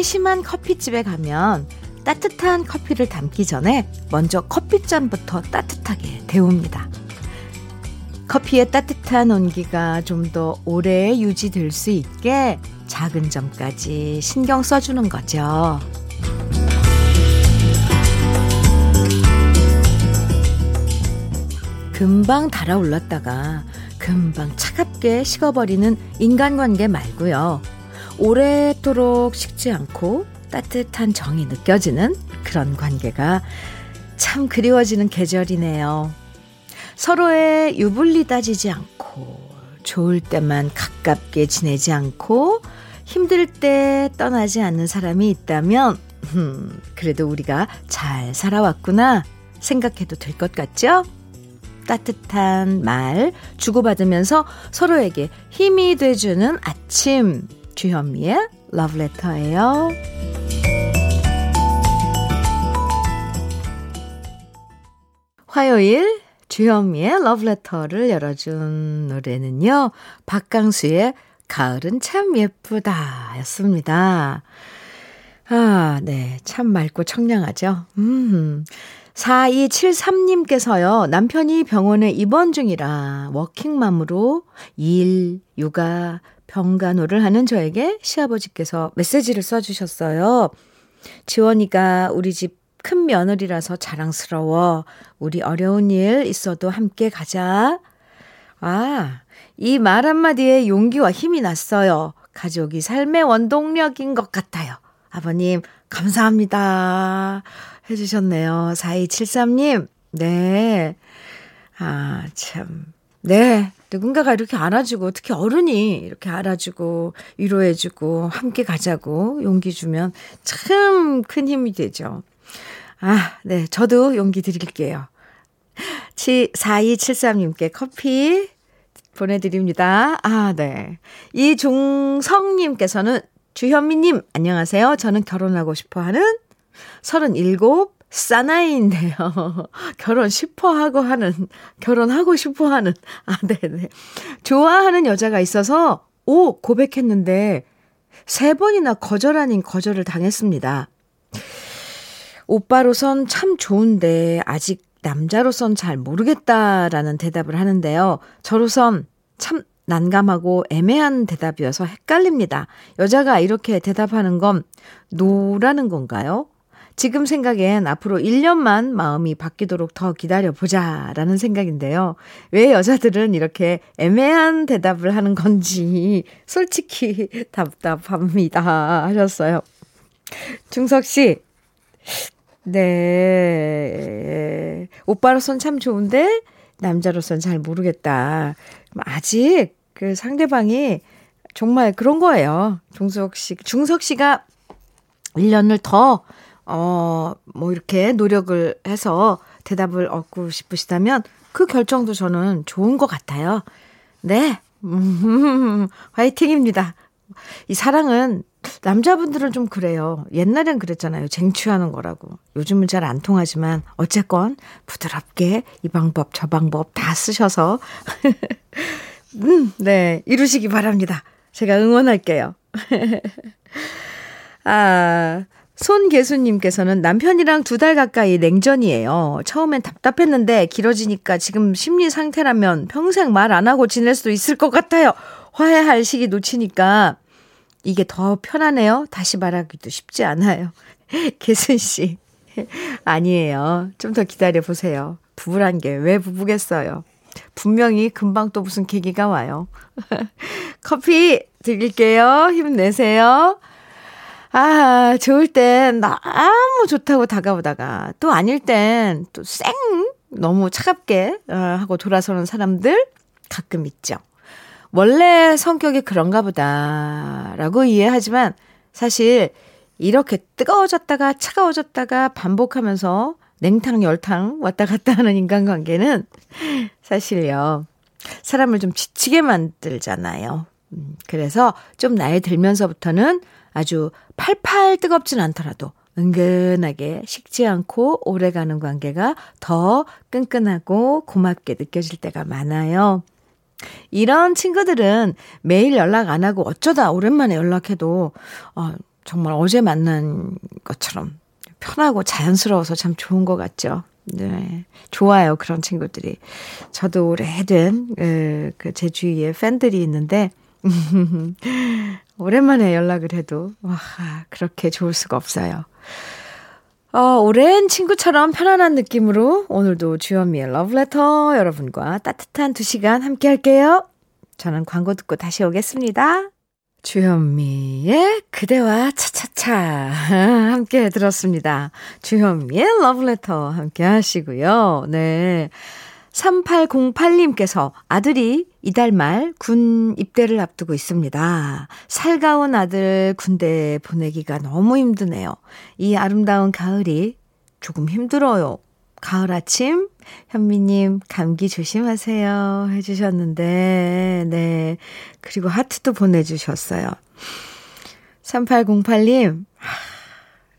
세심한 커피집에 가면 따뜻한 커피를 담기 전에 먼저 커피잔부터 따뜻하게 데웁니다. 커피의 따뜻한 온기가 좀 더 오래 유지될 수 있게 작은 점까지 신경 써주는 거죠. 금방 달아올랐다가 금방 차갑게 식어버리는 인간관계 말고요. 오래도록 식지 않고 따뜻한 정이 느껴지는 그런 관계가 참 그리워지는 계절이네요. 서로의 유불리 따지지 않고 좋을 때만 가깝게 지내지 않고 힘들 때 떠나지 않는 사람이 있다면 그래도 우리가 잘 살아왔구나 생각해도 될 것 같죠? 따뜻한 말 주고받으면서 서로에게 힘이 돼주는 아침, 주현미의 러브레터예요. 1 주현미의 러브레터를 열어준 노래는요, 박강수의 가을은 참 예쁘다 였습니다. 아, 네. 참 맑고 청량하죠. 4273님께서요. 남편이 병원에 입원 중이라 워킹맘으로 일, 육아, 병간호를 하는 저에게 시아버지께서 메시지를 써주셨어요. 지원이가 우리 집 큰 며느리라서 자랑스러워. 우리 어려운 일 있어도 함께 가자. 아, 이 말 한마디에 용기와 힘이 났어요. 가족이 삶의 원동력인 것 같아요. 아버님, 감사합니다. 해주셨네요. 4273님. 네. 아, 참. 네. 누군가가 이렇게 안아주고, 특히 어른이 이렇게 안아주고, 위로해주고, 함께 가자고 용기 주면 참 큰 힘이 되죠. 아, 네. 저도 용기 드릴게요. 4273님께 커피 보내드립니다. 아, 네. 이종성님께서는 주현미님, 안녕하세요. 저는 결혼하고 싶어 하는 37 사나이인데요. 결혼하고 싶어 하는, 아, 네네. 좋아하는 여자가 있어서, 고백했는데, 3번이나 거절 아닌 거절을 당했습니다. 오빠로선 참 좋은데, 아직 남자로선 잘 모르겠다라는 대답을 하는데요. 저로선 참 난감하고 애매한 대답이어서 헷갈립니다. 여자가 이렇게 대답하는 건 노라는 건가요? 지금 생각엔 앞으로 1년만 마음이 바뀌도록 더 기다려보자라는 생각인데요. 왜 여자들은 이렇게 애매한 대답을 하는 건지 솔직히 답답합니다 하셨어요. 중석 씨. 네. 오빠로선 참 좋은데 남자로선 잘 모르겠다. 아직 그 상대방이 정말 그런 거예요. 중석 씨가 1년을 더, 이렇게 노력을 해서 대답을 얻고 싶으시다면 그 결정도 저는 좋은 것 같아요. 네. 화이팅입니다. 이 사랑은 남자분들은 좀 그래요. 옛날엔 그랬잖아요. 쟁취하는 거라고. 요즘은 잘 안 통하지만 어쨌건 부드럽게 이 방법 저 방법 다 쓰셔서 네, 이루시기 바랍니다. 제가 응원할게요. 아, 손계수님께서는 남편이랑 2달 가까이 냉전이에요. 처음엔 답답했는데 길어지니까 지금 심리 상태라면 평생 말 안 하고 지낼 수도 있을 것 같아요. 화해할 시기 놓치니까 이게 더 편하네요. 다시 말하기도 쉽지 않아요. 계순 씨. 아니에요. 좀 더 기다려보세요. 부부란 게 왜 부부겠어요. 분명히 금방 또 무슨 계기가 와요. 커피 드릴게요. 힘내세요. 아, 좋을 땐 너무 좋다고 다가오다가 또 아닐 땐 또 쌩 너무 차갑게 하고 돌아서는 사람들 가끔 있죠. 원래 성격이 그런가 보다라고 이해하지만 사실 이렇게 뜨거워졌다가 차가워졌다가 반복하면서 냉탕 열탕 왔다 갔다 하는 인간관계는 사실요. 사람을 좀 지치게 만들잖아요. 그래서 좀 나이 들면서부터는 아주 팔팔 뜨겁진 않더라도 은근하게 식지 않고 오래가는 관계가 더 끈끈하고 고맙게 느껴질 때가 많아요. 이런 친구들은 매일 연락 안 하고 어쩌다 오랜만에 연락해도 정말 어제 만난 것처럼 편하고 자연스러워서 참 좋은 것 같죠. 네, 좋아요 그런 친구들이. 저도 오래된 제 주위에 팬들이 있는데 오랜만에 연락을 해도 와 그렇게 좋을 수가 없어요. 오랜 친구처럼 편안한 느낌으로 오늘도 주현미의 러브레터 여러분과 따뜻한 2시간 함께 할게요. 저는 광고 듣고 다시 오겠습니다. 주현미의 그대와 차차차 함께 들었습니다. 주현미의 러브레터 함께 하시고요. 네, 3808님께서 아들이 이달 말 군 입대를 앞두고 있습니다. 살가운 아들 군대 보내기가 너무 힘드네요. 이 아름다운 가을이 조금 힘들어요. 가을 아침 현미님 감기 조심하세요 해주셨는데 네 그리고 하트도 보내주셨어요. 3808님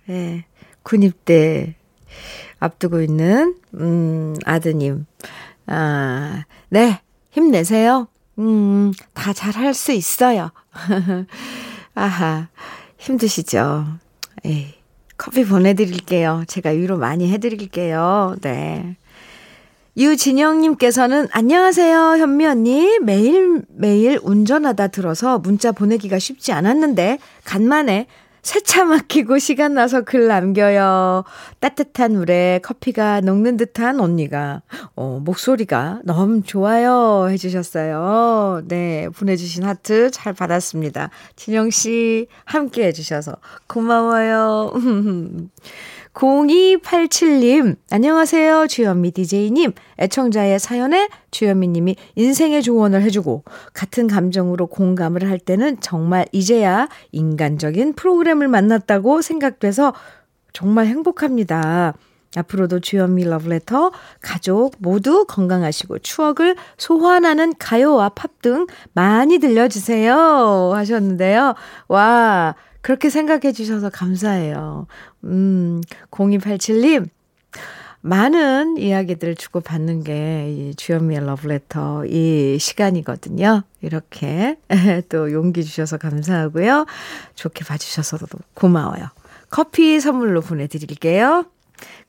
네, 군입대 앞두고 있는 아드님 네 힘내세요. 다 잘할 수 있어요. 아하 힘드시죠. 에이. 커피 보내드릴게요. 제가 위로 많이 해드릴게요. 네. 유진영님께서는 안녕하세요, 현미 언니. 매일매일 운전하다 들어서 문자 보내기가 쉽지 않았는데, 간만에 새차 막히고 시간 나서 글 남겨요. 따뜻한 물에 커피가 녹는 듯한 언니가, 목소리가 너무 좋아요. 해주셨어요. 네. 보내주신 하트 잘 받았습니다. 진영씨, 함께 해주셔서 고마워요. 0287님, 안녕하세요. 주현미 DJ님. 애청자의 사연에 주현미님이 인생의 조언을 해주고 같은 감정으로 공감을 할 때는 정말 이제야 인간적인 프로그램을 만났다고 생각돼서 정말 행복합니다. 앞으로도 주현미 러브레터, 가족 모두 건강하시고 추억을 소환하는 가요와 팝 등 많이 들려주세요 하셨는데요. 와, 그렇게 생각해 주셔서 감사해요. 0287님, 많은 이야기들을 주고받는 게 이 주현미의 러브레터 이 시간이거든요. 이렇게 또 용기 주셔서 감사하고요. 좋게 봐주셔서도 고마워요. 커피 선물로 보내드릴게요.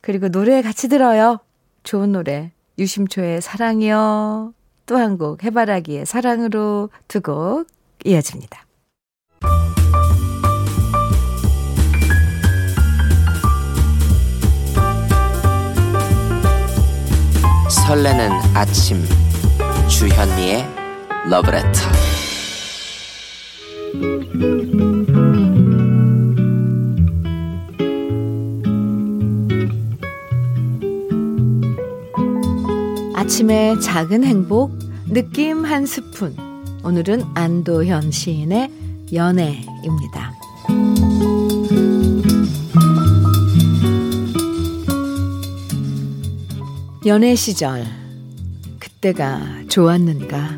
그리고 노래 같이 들어요. 좋은 노래, 유심초의 사랑이요. 또 한 곡 해바라기의 사랑으로 두 곡 이어집니다. 설레는 아침 주현미의 러브레터. 아침의 작은 행복, 느낌 한 스푼. 오늘은 안도현 시인의 연애입니다. 연애 시절, 그때가 좋았는가.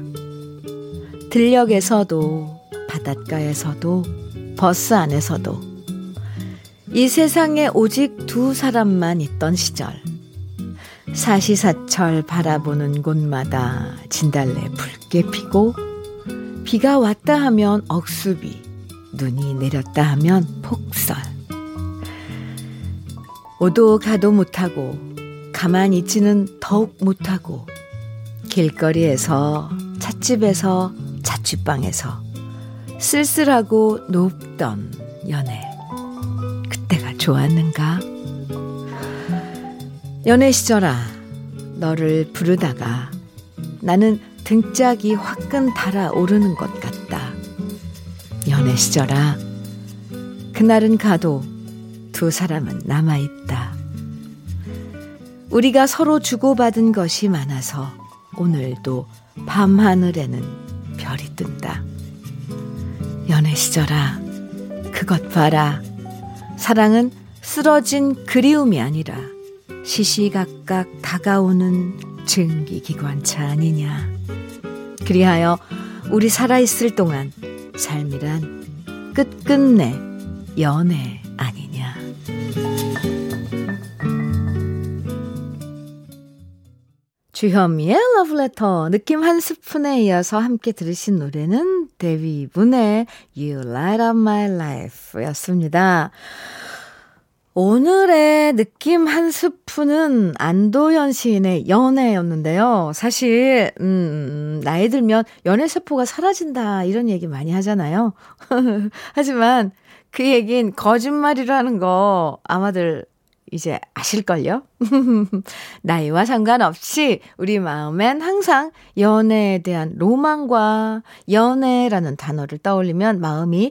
들녘에서도 바닷가에서도 버스 안에서도 이 세상에 오직 두 사람만 있던 시절. 사시사철 바라보는 곳마다 진달래 붉게 피고 비가 왔다 하면 억수비, 눈이 내렸다 하면 폭설. 오도 가도 못하고 가만히 있지는 더욱 못하고 길거리에서, 찻집에서, 자취방에서 쓸쓸하고 높던 연애. 그때가 좋았는가. 연애 시절아, 너를 부르다가 나는 등짝이 화끈 달아오르는 것 같다. 연애 시절아, 그날은 가도 두 사람은 남아있다. 우리가 서로 주고받은 것이 많아서 오늘도 밤하늘에는 별이 뜬다. 연애 시절아, 그것 봐라. 사랑은 쓰러진 그리움이 아니라 시시각각 다가오는 증기기관차 아니냐. 그리하여 우리 살아있을 동안 삶이란 끝끝내 연애 아니냐. 주현미의 러브레터 느낌 한 스푼에 이어서 함께 들으신 노래는 데뷔분의 You Light Up My Life 였습니다. 오늘의 느낌 한 스푼은 안도현 시인의 연애였는데요. 사실 나이 들면 연애세포가 사라진다 이런 얘기 많이 하잖아요. 하지만 그 얘긴 거짓말이라는 거 아마들 이제 아실걸요? 나이와 상관없이 우리 마음엔 항상 연애에 대한 로망과 연애라는 단어를 떠올리면 마음이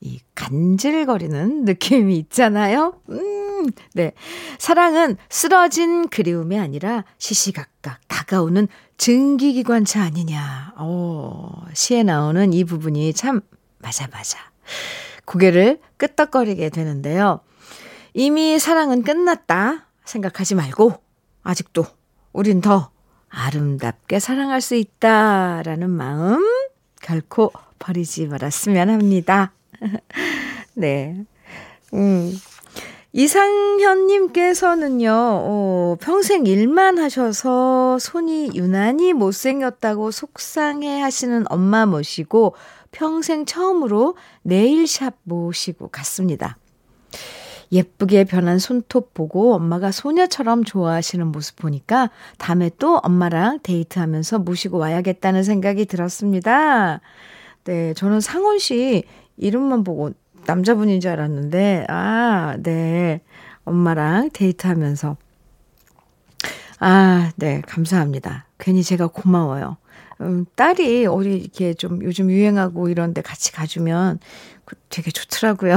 이 간질거리는 느낌이 있잖아요. 네. 사랑은 쓰러진 그리움이 아니라 시시각각 다가오는 증기기관차 아니냐. 시에 나오는 이 부분이 참 맞아. 고개를 끄덕거리게 되는데요. 이미 사랑은 끝났다 생각하지 말고 아직도 우린 더 아름답게 사랑할 수 있다라는 마음 결코 버리지 말았으면 합니다. 네. 이상현님께서는요, 평생 일만 하셔서 손이 유난히 못생겼다고 속상해 하시는 엄마 모시고 평생 처음으로 네일샵 모시고 갔습니다. 예쁘게 변한 손톱 보고 엄마가 소녀처럼 좋아하시는 모습 보니까 다음에 또 엄마랑 데이트하면서 모시고 와야겠다는 생각이 들었습니다. 네, 저는 상원 씨 이름만 보고 남자분인 줄 알았는데, 네. 엄마랑 데이트하면서. 네. 감사합니다. 괜히 제가 고마워요. 딸이 어디 이렇게 좀 요즘 유행하고 이런데 같이 가주면 되게 좋더라고요.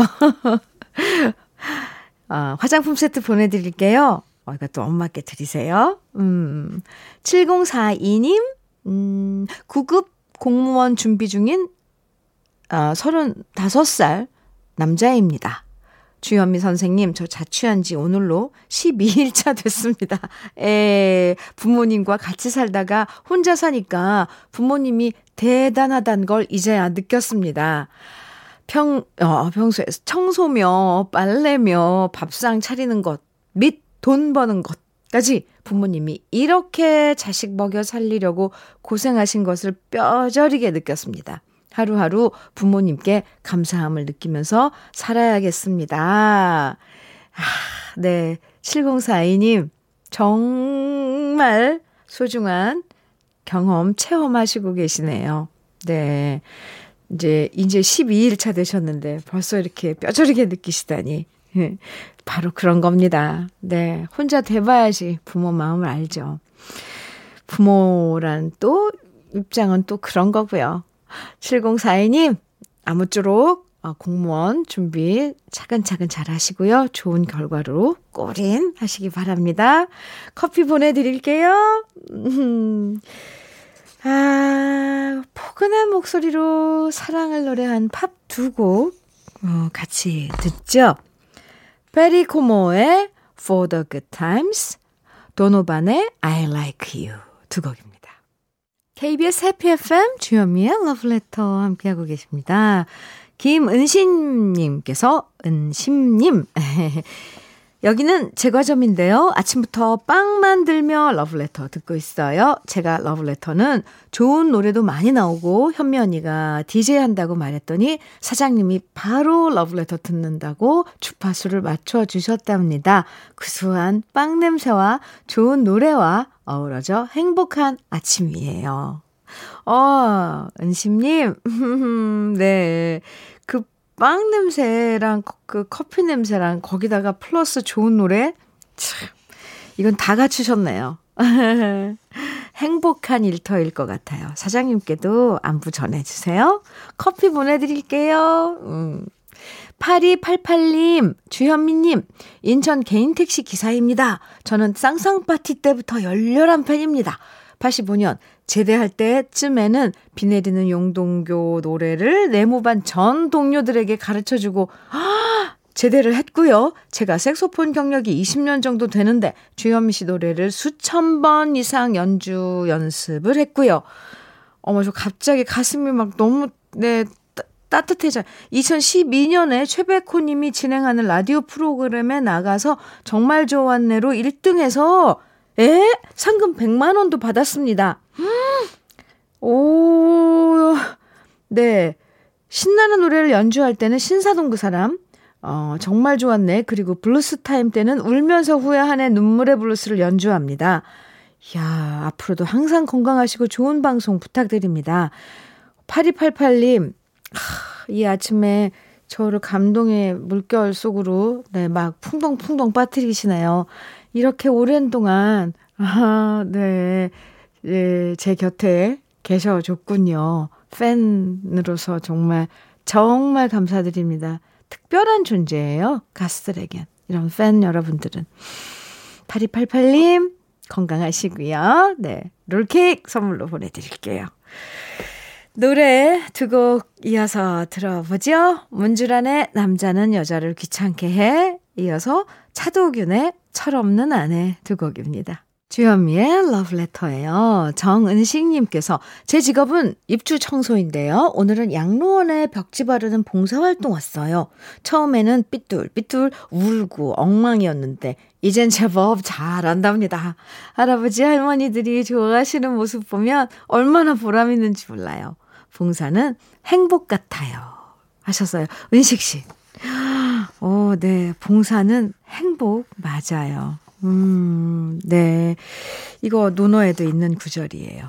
화장품 세트 보내드릴게요. 이거 또 엄마께 드리세요. 7042님, 9급 공무원 준비 중인 35살 남자입니다. 주현미 선생님, 저 자취한 지 오늘로 12일차 됐습니다. 부모님과 같이 살다가 혼자 사니까 부모님이 대단하단 걸 이제야 느꼈습니다. 평소에 청소며 빨래며 밥상 차리는 것 및 돈 버는 것까지 부모님이 이렇게 자식 먹여 살리려고 고생하신 것을 뼈저리게 느꼈습니다. 하루하루 부모님께 감사함을 느끼면서 살아야겠습니다. 네, 7042님 정말 소중한 경험 체험하시고 계시네요. 네. 이제 12일차 되셨는데 벌써 이렇게 뼈저리게 느끼시다니. 바로 그런 겁니다. 네. 혼자 돼봐야지 부모 마음을 알죠. 부모란 또 입장은 또 그런 거고요. 7042님, 아무쪼록 공무원 준비 차근차근 잘 하시고요. 좋은 결과로 꼬린 하시기 바랍니다. 커피 보내드릴게요. 포근한 목소리로 사랑을 노래한 팝 두 곡 같이 듣죠. 베리 코모의 For the Good Times, 도노반의 I Like You 두 곡입니다. KBS 해피 FM 주현미의 러브레터 함께하고 계십니다. 김은신님께서 여기는 제 과점인데요. 아침부터 빵 만들며 러브레터 듣고 있어요. 제가 러브레터는 좋은 노래도 많이 나오고 현미 언니가 DJ 한다고 말했더니 사장님이 바로 러브레터 듣는다고 주파수를 맞춰주셨답니다. 구수한 빵 냄새와 좋은 노래와 어우러져 행복한 아침이에요. 은심님, 네. 빵 냄새랑 그 커피 냄새랑 거기다가 플러스 좋은 노래? 참, 이건 다 갖추셨네요. 행복한 일터일 것 같아요. 사장님께도 안부 전해주세요. 커피 보내드릴게요. 8288님, 주현미님, 인천 개인택시 기사입니다. 저는 쌍쌍파티 때부터 열렬한 팬입니다. 85년 제대할 때쯤에는 비 내리는 용동교 노래를 네모반 전 동료들에게 가르쳐주고 제대를 했고요. 제가 색소폰 경력이 20년 정도 되는데 주현미 씨 노래를 수천 번 이상 연주 연습을 했고요. 저 갑자기 가슴이 막 너무 따뜻해져요. 2012년에 최백호 님이 진행하는 라디오 프로그램에 나가서 정말 좋았네로 1등해서 에? 상금 100만 원도 받았습니다. 오, 네. 신나는 노래를 연주할 때는 신사동 그 사람. 정말 좋았네. 그리고 블루스 타임 때는 울면서 후회하네 눈물의 블루스를 연주합니다. 이야, 앞으로도 항상 건강하시고 좋은 방송 부탁드립니다. 8288님, 이 아침에 저를 감동의 물결 속으로 네, 막 풍덩풍덩 빠뜨리시네요. 이렇게 오랜 동안 네, 예, 제 곁에 계셔줬군요. 팬으로서 정말 정말 감사드립니다. 특별한 존재예요. 가수들에겐. 이런 팬 여러분들은. 8288님 건강하시고요. 네, 롤케이크 선물로 보내드릴게요. 노래 두 곡 이어서 들어보죠. 문주란의 남자는 여자를 귀찮게 해. 이어서 차도균의 철없는 아내 두 곡입니다. 주현미의 러브레터예요. 정은식님께서 제 직업은 입주청소인데요. 오늘은 양로원에 벽지 바르는 봉사활동 왔어요. 처음에는 삐뚤삐뚤 울고 엉망이었는데 이젠 제법 잘한답니다. 할아버지 할머니들이 좋아하시는 모습 보면 얼마나 보람 있는지 몰라요. 봉사는 행복 같아요. 하셨어요. 은식씨. 오, 네. 봉사는 행복 맞아요. 네. 이거 논어에도 있는 구절이에요.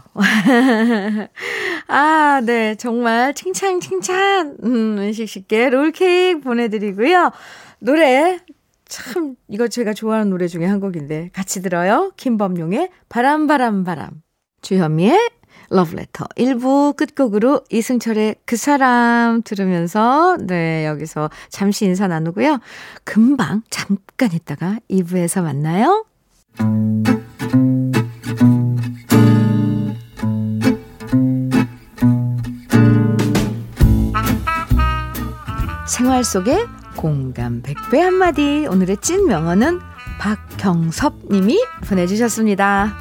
아, 네. 정말 칭찬. 은식 씨께 롤케이크 보내드리고요. 노래, 참, 이거 제가 좋아하는 노래 중에 한 곡인데 같이 들어요. 김범용의 바람. 주현미의 러브레터 1부 끝곡으로 이승철의 그 사람 들으면서 네 여기서 잠시 인사 나누고요. 금방 잠깐 있다가 2부에서 만나요. 생활 속의 공감 100배 한마디 오늘의 찐 명언은 박경섭 님이 보내주셨습니다.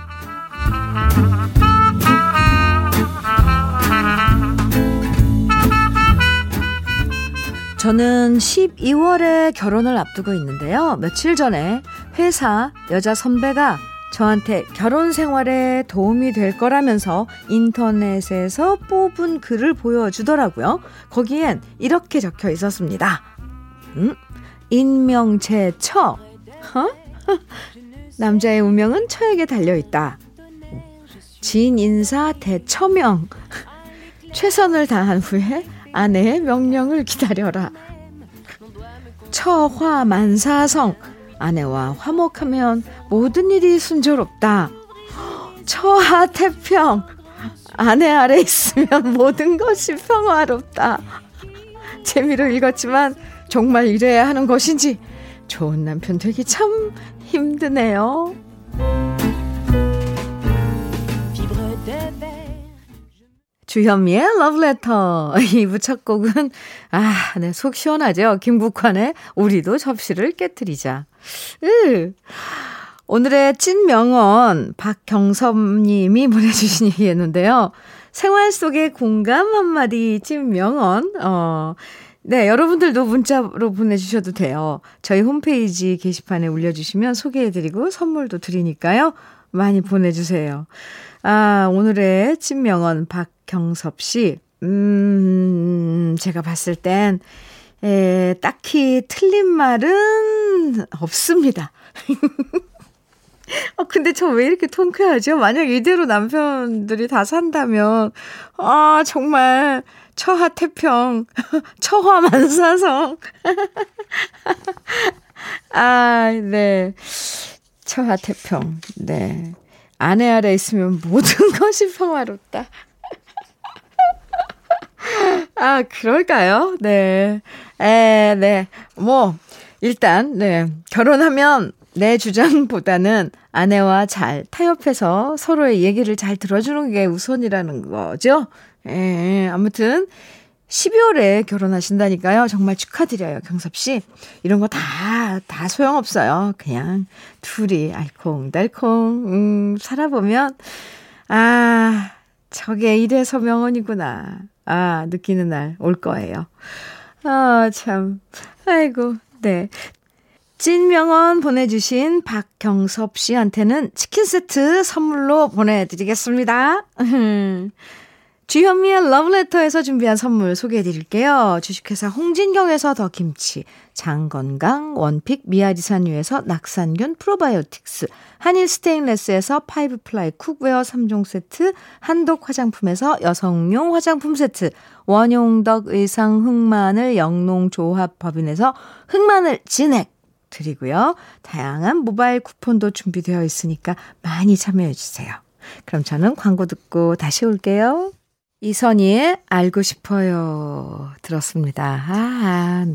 저는 12월에 결혼을 앞두고 있는데요. 며칠 전에 회사 여자 선배가 저한테 결혼 생활에 도움이 될 거라면서 인터넷에서 뽑은 글을 보여주더라고요. 거기엔 이렇게 적혀 있었습니다. 인명제 처. 남자의 운명은 처에게 달려있다. 진인사 대처명. 최선을 다한 후에 아내의 명령을 기다려라. 처화만사성. 아내와 화목하면 모든 일이 순조롭다. 처하태평. 아내 아래 있으면 모든 것이 평화롭다. 재미로 읽었지만 정말 이래야 하는 것인지 좋은 남편 되기 참 힘드네요. 주현미의 러브레터 2부 첫 곡은 네, 속 시원하죠. 김국환의 우리도 접시를 깨뜨리자. 오늘의 찐 명언 박경섭님이 보내주신 얘기였는데요. 생활 속의 공감 한마디 찐 명언. 네, 여러분들도 문자로 보내주셔도 돼요. 저희 홈페이지 게시판에 올려주시면 소개해드리고 선물도 드리니까요. 많이 보내주세요. 아, 오늘의 찐명언 박경섭 씨. 제가 봤을 땐, 딱히 틀린 말은 없습니다. 근데 저 왜 이렇게 통쾌하죠? 만약 이대로 남편들이 다 산다면, 아, 정말, 처하태평, 처화만사성. 아, 네. 처하태평, 네. 아내 아래 있으면 모든 것이 평화롭다. 아, 그럴까요? 네. 네. 뭐, 일단, 네. 결혼하면 내 주장보다는 아내와 잘 타협해서 서로의 얘기를 잘 들어주는 게 우선이라는 거죠. 아무튼, 12월에 결혼하신다니까요. 정말 축하드려요, 경섭씨. 이런 거 다 소용없어요. 그냥 둘이 알콩달콩, 살아보면, 아, 저게 이래서 명언이구나. 아, 느끼는 날 올 거예요. 참. 아이고, 네. 찐명언 보내주신 박경섭 씨한테는 치킨 세트 선물로 보내드리겠습니다. 주현미의 러브레터에서 준비한 선물 소개해드릴게요. 주식회사 홍진경에서 더김치, 장건강, 원픽, 미아지산유에서 낙산균 프로바이오틱스, 한일 스테인레스에서 파이브플라이 쿡웨어 3종 세트, 한독 화장품에서 여성용 화장품 세트, 원용덕 의상 흑마늘 영농조합법인에서 흑마늘 진액 드리고요. 다양한 모바일 쿠폰도 준비되어 있으니까 많이 참여해주세요. 그럼 저는 광고 듣고 다시 올게요. 이선희의 알고 싶어요 들었습니다. 아,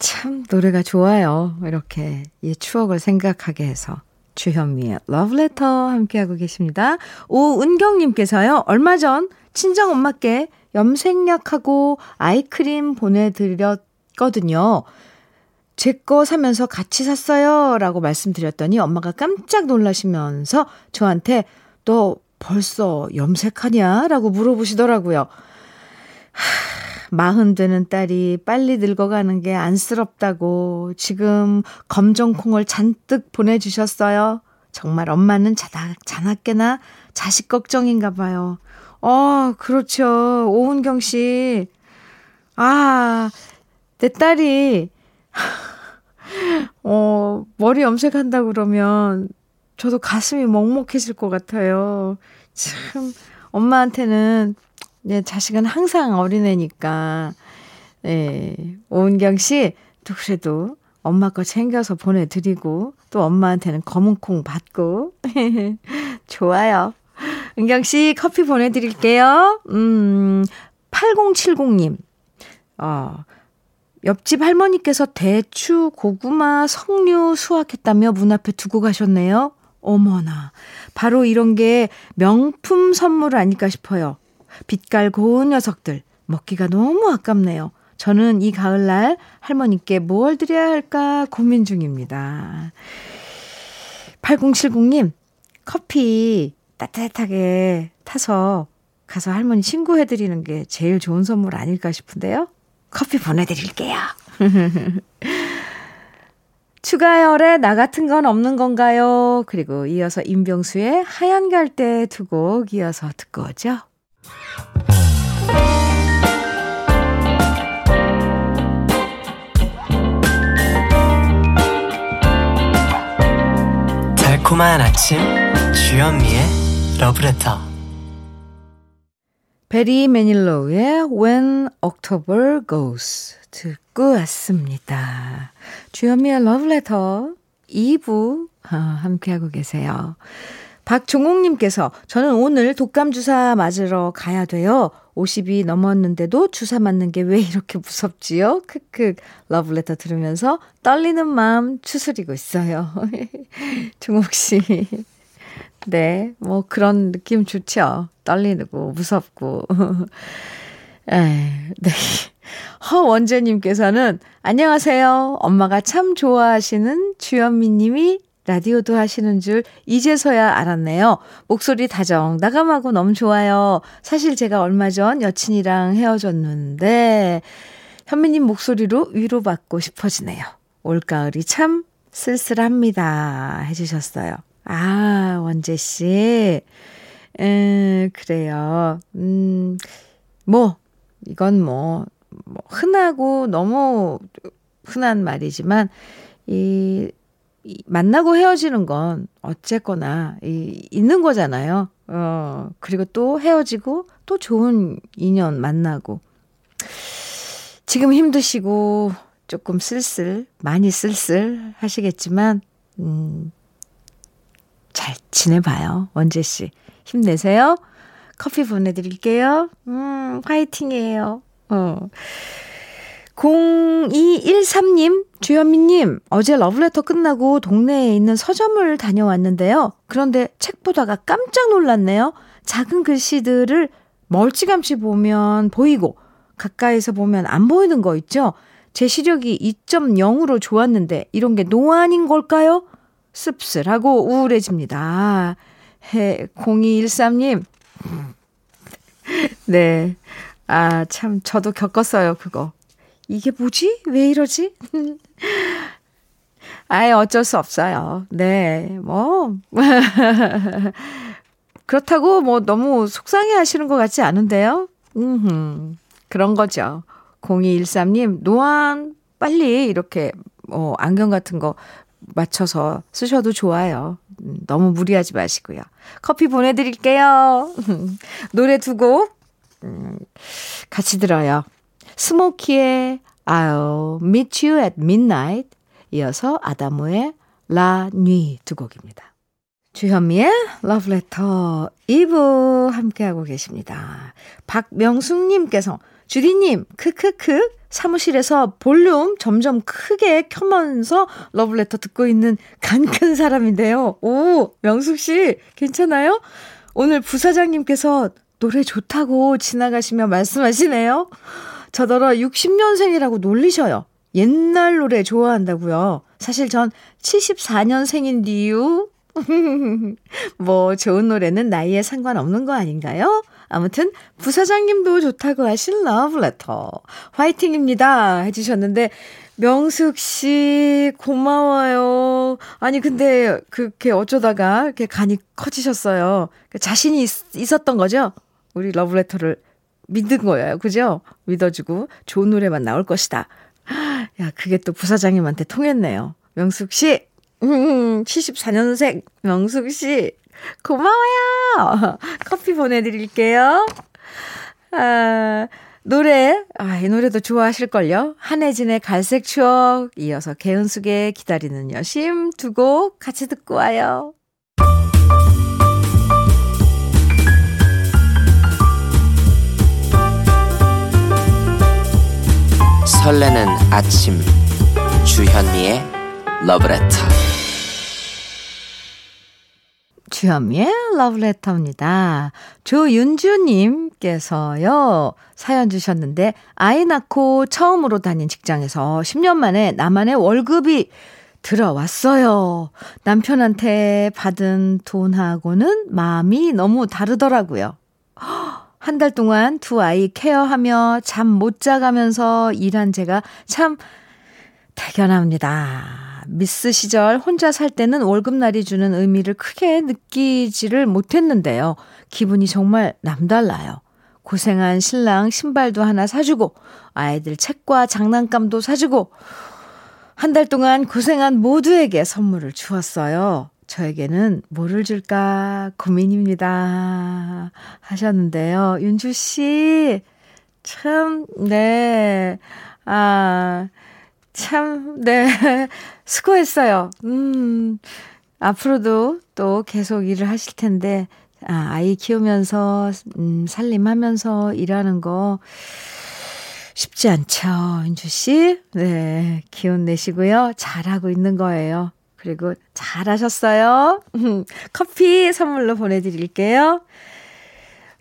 참 노래가 좋아요. 이렇게 이 추억을 생각하게 해서 주현미의 러브레터 함께하고 계십니다. 오은경님께서요. 얼마 전 친정엄마께 염색약하고 아이크림 보내드렸거든요. 제 거 사면서 같이 샀어요 라고 말씀드렸더니 엄마가 깜짝 놀라시면서 저한테 너 벌써 염색하냐? 라고 물어보시더라고요. 마흔 되는 딸이 빨리 늙어가는 게 안쓰럽다고 지금 검정콩을 잔뜩 보내주셨어요. 정말 엄마는 자나깨나 자식 걱정인가 봐요. 그렇죠. 오은경 씨. 내 딸이 머리 염색한다고 그러면 저도 가슴이 먹먹해질 것 같아요. 참 엄마한테는 네, 자식은 항상 어린애니까 네, 오은경 씨 또 그래도 엄마 거 챙겨서 보내드리고 또 엄마한테는 검은콩 받고 좋아요. 은경 씨 커피 보내드릴게요. 8070님 옆집 할머니께서 대추, 고구마, 석류 수확했다며 문 앞에 두고 가셨네요. 어머나, 바로 이런 게 명품 선물 아닐까 싶어요. 빛깔 고운 녀석들, 먹기가 너무 아깝네요. 저는 이 가을날 할머니께 뭘 드려야 할까 고민 중입니다. 8070님, 커피 따뜻하게 타서 가서 할머니 신고해드리는 게 제일 좋은 선물 아닐까 싶은데요. 커피 보내드릴게요. 추가열의 나 같은 건 없는 건가요? 그리고 이어서 임병수의 하얀 갈대 두 곡 이어서 듣고 오죠. 달콤한 아침 주현미의 러브레터. 베리 매닐로우의 When October Goes 듣고 왔습니다. 주현미의 러브레터 2부 함께하고 계세요. 박종옥님께서 저는 오늘 독감주사 맞으러 가야 돼요. 50이 넘었는데도 주사 맞는 게 왜 이렇게 무섭지요? 크크 러브레터 들으면서 떨리는 마음 추스리고 있어요. 종옥씨 네, 뭐 그런 느낌 좋죠. 떨리고 무섭고. 네. 허원재님께서는 안녕하세요. 엄마가 참 좋아하시는 주현미님이 라디오도 하시는 줄 이제서야 알았네요. 목소리 다정다감하고 너무 좋아요. 사실 제가 얼마 전 여친이랑 헤어졌는데 현미님 목소리로 위로받고 싶어지네요. 올가을이 참 쓸쓸합니다. 해주셨어요. 원재 씨. 그래요. 이건 흔하고 너무 흔한 말이지만, 만나고 헤어지는 건 어쨌거나, 있는 거잖아요. 그리고 또 헤어지고, 또 좋은 인연 만나고. 지금 힘드시고, 조금 많이 쓸쓸 하시겠지만, 잘 지내봐요. 원재 씨. 힘내세요. 커피 보내드릴게요. 화이팅이에요. 0213님, 주현미님, 어제 러브레터 끝나고 동네에 있는 서점을 다녀왔는데요. 그런데 책 보다가 깜짝 놀랐네요. 작은 글씨들을 멀찌감치 보면 보이고 가까이서 보면 안 보이는 거 있죠. 제 시력이 2.0으로 좋았는데 이런 게 노안인 걸까요? 씁쓸하고 우울해집니다. 0213님. 네. 참, 저도 겪었어요, 그거. 이게 뭐지? 왜 이러지? 아예 어쩔 수 없어요. 네, 뭐. 그렇다고 뭐 너무 속상해 하시는 것 같지 않은데요? 그런 거죠. 0213님, 노안 빨리 이렇게 안경 같은 거 맞춰서 쓰셔도 좋아요. 너무 무리하지 마시고요. 커피 보내드릴게요. 노래 두 곡 같이 들어요. 스모키의 I'll meet you at midnight. 이어서 아다모의 La Nuit 두 곡입니다. 주현미의 러브레터 2부 함께하고 계십니다. 박명숙님께서 주디님 크크크 사무실에서 볼륨 점점 크게 켜면서 러브레터 듣고 있는 간큰 사람인데요. 오, 명숙씨 괜찮아요? 오늘 부사장님께서 노래 좋다고 지나가시며 말씀하시네요. 저더러 60년생이라고 놀리셔요. 옛날 노래 좋아한다고요. 사실 전 74년생인데요. 뭐 좋은 노래는 나이에 상관없는 거 아닌가요? 아무튼 부사장님도 좋다고 하신 러브레터 화이팅입니다 해주셨는데 명숙 씨 고마워요. 아니 근데 그렇게 어쩌다가 이렇게 간이 커지셨어요. 자신이 있었던 거죠? 우리 러브레터를 믿은 거예요. 그죠? 믿어주고 좋은 노래만 나올 것이다. 야, 그게 또 부사장님한테 통했네요. 명숙 씨 74년생 명숙 씨 고마워요. 커피 보내드릴게요. 아, 노래 이 노래도 좋아하실걸요. 한혜진의 갈색 추억 이어서 개은숙의 기다리는 여심 두 곡 같이 듣고 와요. 설레는 아침 주현미의 러브레터 주현미의 러브레터입니다. 조윤주님께서요. 사연 주셨는데 아이 낳고 처음으로 다닌 직장에서 10년 만에 나만의 월급이 들어왔어요. 남편한테 받은 돈하고는 마음이 너무 다르더라고요. 한 달 동안 두 아이 케어하며 잠 못 자가면서 일한 제가 참 대견합니다. 미스 시절 혼자 살 때는 월급날이 주는 의미를 크게 느끼지를 못했는데요. 기분이 정말 남달라요. 고생한 신랑 신발도 하나 사주고 아이들 책과 장난감도 사주고 한 달 동안 고생한 모두에게 선물을 주었어요. 저에게는 뭐를 줄까 고민입니다 하셨는데요. 윤주 씨 참 네 참, 네. 수고했어요. 앞으로도 또 계속 일을 하실 텐데, 아이 키우면서, 살림하면서 일하는 거 쉽지 않죠. 윤주씨. 네. 기운 내시고요. 잘하고 있는 거예요. 그리고 잘하셨어요. 커피 선물로 보내드릴게요.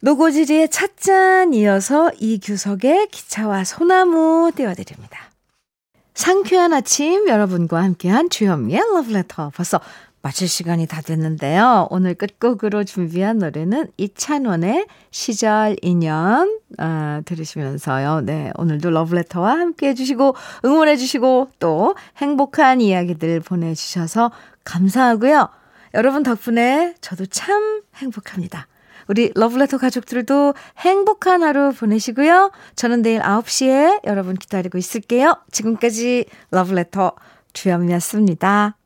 노고지리의 찻잔 이어서 이규석의 기차와 소나무 띄워드립니다. 상쾌한 아침 여러분과 함께한 주현미의 러브레터 벌써 마칠 시간이 다 됐는데요. 오늘 끝곡으로 준비한 노래는 이찬원의 시절 인연 들으시면서요. 네, 오늘도 러브레터와 함께해 주시고 응원해 주시고 또 행복한 이야기들 보내주셔서 감사하고요. 여러분 덕분에 저도 참 행복합니다. 우리 러브레터 가족들도 행복한 하루 보내시고요. 저는 내일 9시에 여러분 기다리고 있을게요. 지금까지 러브레터 주현미였습니다.